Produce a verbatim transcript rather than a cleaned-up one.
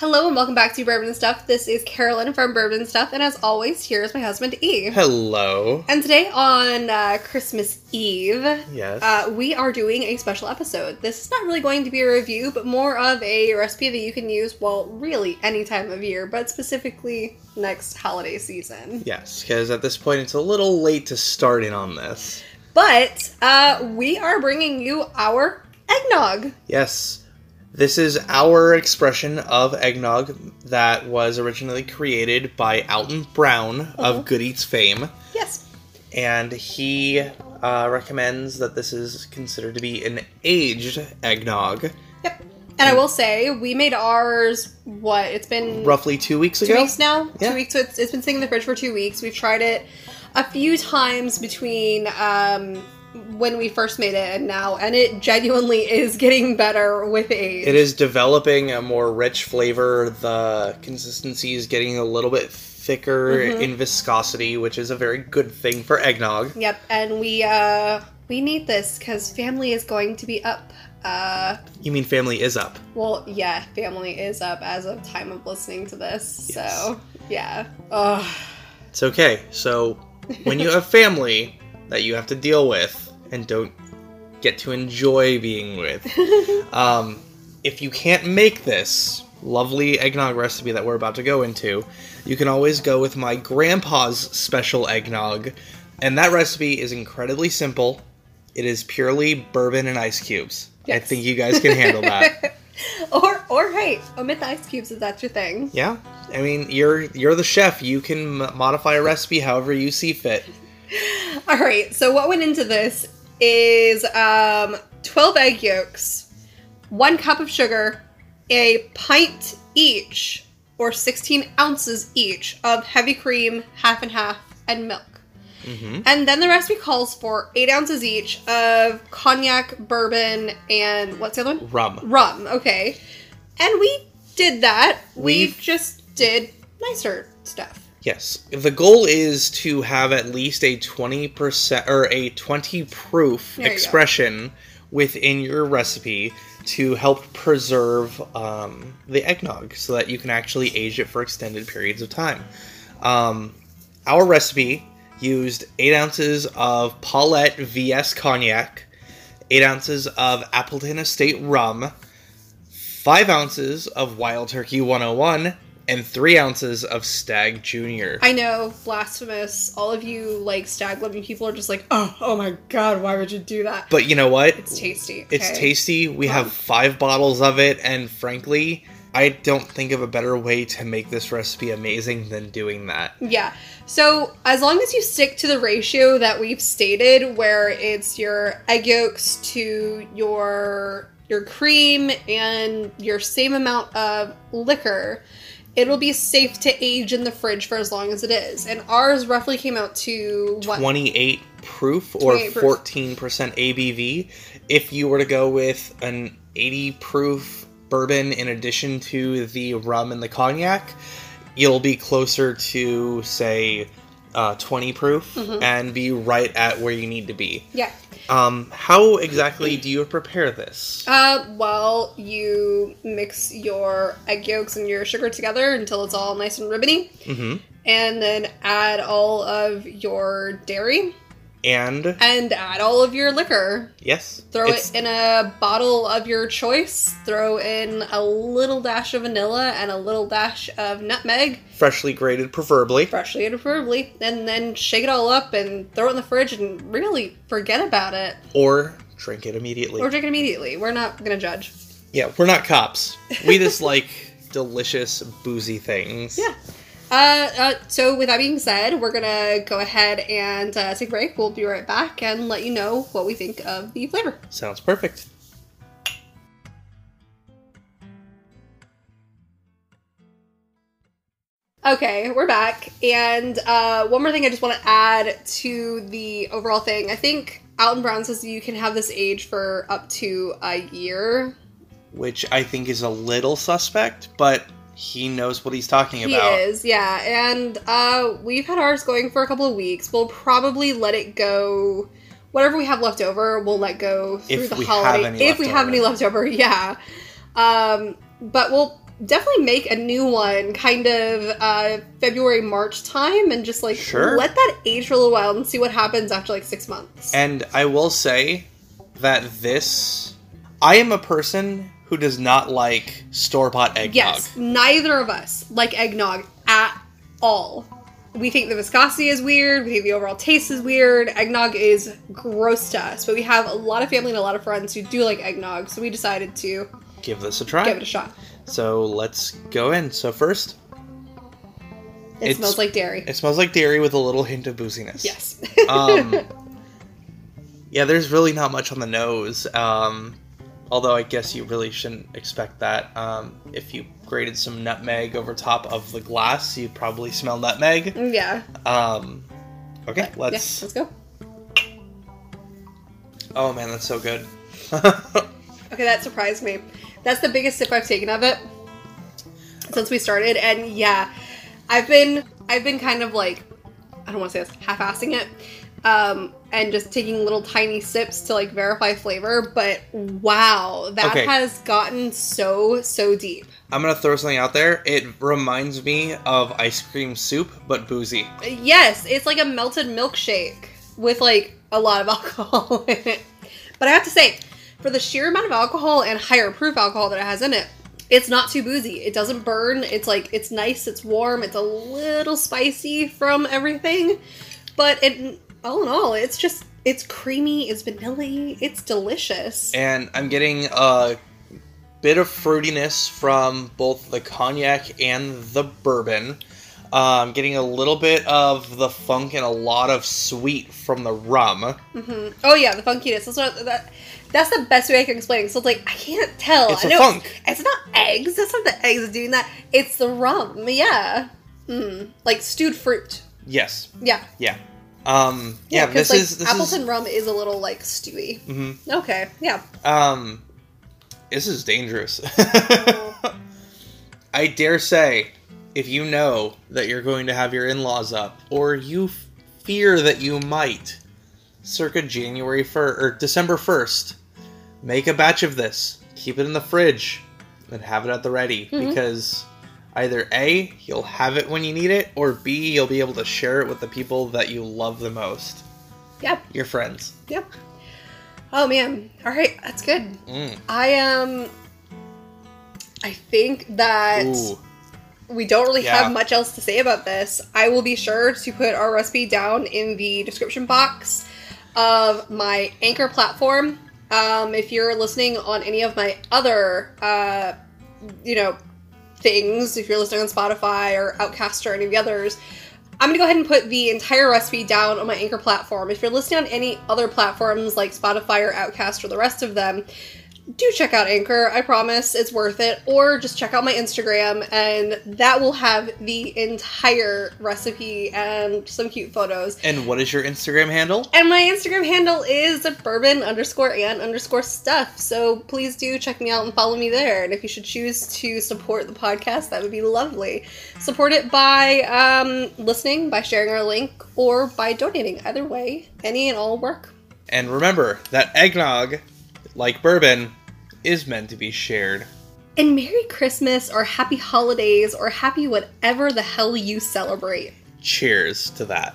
Hello and welcome back to Bourbon Stuff. This is Carolyn from Bourbon Stuff, and as always, here is my husband, Eve. Hello. And today on uh, Christmas Eve, yes, uh, we are doing a special episode. This is not really going to be a review, but more of a recipe that you can use, well, really any time of year, but specifically next holiday season. Yes, because at this point, it's a little late to start in on this. But uh, we are bringing you our eggnog. Yes. This is our expression of eggnog that was originally created by Alton Brown mm-hmm. of Good Eats fame. Yes. And he uh, recommends that this is considered to be an aged eggnog. Yep. And, and I will say, we made ours, what, it's been... roughly two weeks ago? Two weeks now. Yeah. Two weeks. So it's, it's been sitting in the fridge for two weeks. We've tried it a few times between... Um, when we first made it and now, and it genuinely is getting better with age. It is developing a more rich flavor. The consistency is getting a little bit thicker mm-hmm. in viscosity, which is a very good thing for eggnog. Yep, and we uh, we need this because family is going to be up. Uh, you mean family is up? Well, yeah, family is up as of time of listening to this. Yes. So, yeah. Ugh. It's okay. So, when you have family... that you have to deal with and don't get to enjoy being with. um, if you can't make this lovely eggnog recipe that we're about to go into, you can always go with my grandpa's special eggnog. And that recipe is incredibly simple. It is purely bourbon and ice cubes. Yes. I think you guys can handle that. Or, or hey, omit the ice cubes if that's your thing. Yeah. I mean, you're, you're the chef. You can modify a recipe however you see fit. All right, so what went into this is um, twelve egg yolks, one cup of sugar, a pint each, or sixteen ounces each of heavy cream, half and half, and milk. Mm-hmm. And then the recipe calls for eight ounces each of cognac, bourbon, and what's the other one? Rum. Rum, okay. And we did that. We've... we just did nicer stuff. Yes. The goal is to have at least a twenty percent or a twenty proof expression go. within your recipe to help preserve um, the eggnog so that you can actually age it for extended periods of time. Um, our recipe used eight ounces of Paulette V S Cognac, eight ounces of Appleton Estate Rum, five ounces of Wild Turkey one oh one, and three ounces of Stagg Junior I know, blasphemous. All of you, like, Stagg-loving people are just like, oh, oh my god, why would you do that? But you know what? It's tasty. Okay? It's tasty. We um. have five bottles of it, and frankly, I don't think of a better way to make this recipe amazing than doing that. Yeah. So, as long as you stick to the ratio that we've stated, where it's your egg yolks to your your cream and your same amount of liquor... it'll be safe to age in the fridge for as long as it is. And ours roughly came out to... what? twenty-eight proof or fourteen percent A B V. If you were to go with an eighty proof bourbon in addition to the rum and the cognac, you'll be closer to, say, uh, twenty proof mm-hmm. and be right at where you need to be. Yeah. Um, how exactly do you prepare this? Uh, well, you mix your egg yolks and your sugar together until it's all nice and ribbony. Mm-hmm. And then add all of your dairy. And? And add all of your liquor. Yes. Throw it's... it in a bottle of your choice. Throw in a little dash of vanilla and a little dash of nutmeg. Freshly grated, preferably. Freshly grated, preferably. And then shake it all up and throw it in the fridge and really forget about it. Or drink it immediately. Or drink it immediately. We're not going to judge. Yeah, we're not cops. We just like delicious, boozy things. Yeah. Uh, uh, so with that being said, we're gonna go ahead and uh, take a break. We'll be right back and let you know what we think of the flavor. Sounds perfect. Okay, we're back. And uh, one more thing I just want to add to the overall thing. I think Alton Brown says you can have this age for up to a year. Which I think is a little suspect, but... he knows what he's talking about. He is, yeah. And uh, we've had ours going for a couple of weeks. We'll probably let it go... whatever we have left over, we'll let go through the holiday. If we have any left over. If we have any left over, yeah. Um, but we'll definitely make a new one kind of uh, February, March time and just like sure. let that age for a little while and see what happens after like six months. And I will say that this, I am a person who does not like store-bought eggnog. Yes, neither of us like eggnog at all. We think the viscosity is weird. We think the overall taste is weird. Eggnog is gross to us. But we have a lot of family and a lot of friends who do like eggnog. So we decided to... give this a try. Give it a shot. So let's go in. So first... It smells like dairy. It smells like dairy with a little hint of booziness. Yes. um, yeah, there's really not much on the nose. Um, although I guess you really shouldn't expect that. Um, if you... grated some nutmeg over top of the glass. You probably smell nutmeg. Yeah. Um, okay, let's... Yeah, let's go. Oh, man, that's so good. Okay, that surprised me. That's the biggest sip I've taken of it since we started. And, yeah, I've been I've been kind of, like, I don't want to say this, half-assing it. Um, and just taking little tiny sips to, like, verify flavor. But, wow, that okay. has gotten so, so deep. I'm going to throw something out there. It reminds me of ice cream soup, but boozy. Yes, it's like a melted milkshake with, like, a lot of alcohol in it. But I have to say, for the sheer amount of alcohol and higher proof alcohol that it has in it, it's not too boozy. It doesn't burn. It's, like, it's nice. It's warm. It's a little spicy from everything. But it... all in all, it's just, it's creamy, it's vanilla-y, it's delicious. And I'm getting a bit of fruitiness from both the cognac and the bourbon. I'm um, getting a little bit of the funk and a lot of sweet from the rum. Mm-hmm. Oh yeah, the funkiness. That's, what, that, that's the best way I can explain it. So it's like, I can't tell. It's I know the funk. It's, it's not eggs. That's not the eggs doing that. It's the rum. Yeah. Mm. Like stewed fruit. Yes. Yeah. Yeah. Um, yeah, yeah this like, is... This Appleton is... rum is a little, like, stewy. Mm-hmm. Okay, yeah. Um, this is dangerous. I dare say, if you know that you're going to have your in-laws up, or you fear that you might, circa January first, or December first, make a batch of this, keep it in the fridge, and have it at the ready, mm-hmm. because... either A, you'll have it when you need it, or B, you'll be able to share it with the people that you love the most. Yep. Your friends. Yep. Oh, man. All right. That's good. Mm. I, um, I think that Ooh. we don't really yeah. have much else to say about this. I will be sure to put our recipe down in the description box of my Anchor platform. Um, if you're listening on any of my other, uh, you know, things, if you're listening on Spotify or Outcast or any of the others, I'm going to go ahead and put the entire recipe down on my Anchor platform. If you're listening on any other platforms like Spotify or Outcast or the rest of them, do check out Anchor. I promise it's worth it. Or just check out my Instagram and that will have the entire recipe and some cute photos. And what is your Instagram handle? And my Instagram handle is bourbon underscore and underscore stuff. So please do check me out and follow me there. And if you should choose to support the podcast, that would be lovely. Support it by um, listening, by sharing our link, or by donating. Either way, any and all work. And remember that eggnog, like bourbon, is meant to be shared. And Merry Christmas, or Happy Holidays, or Happy whatever the hell you celebrate. Cheers to that.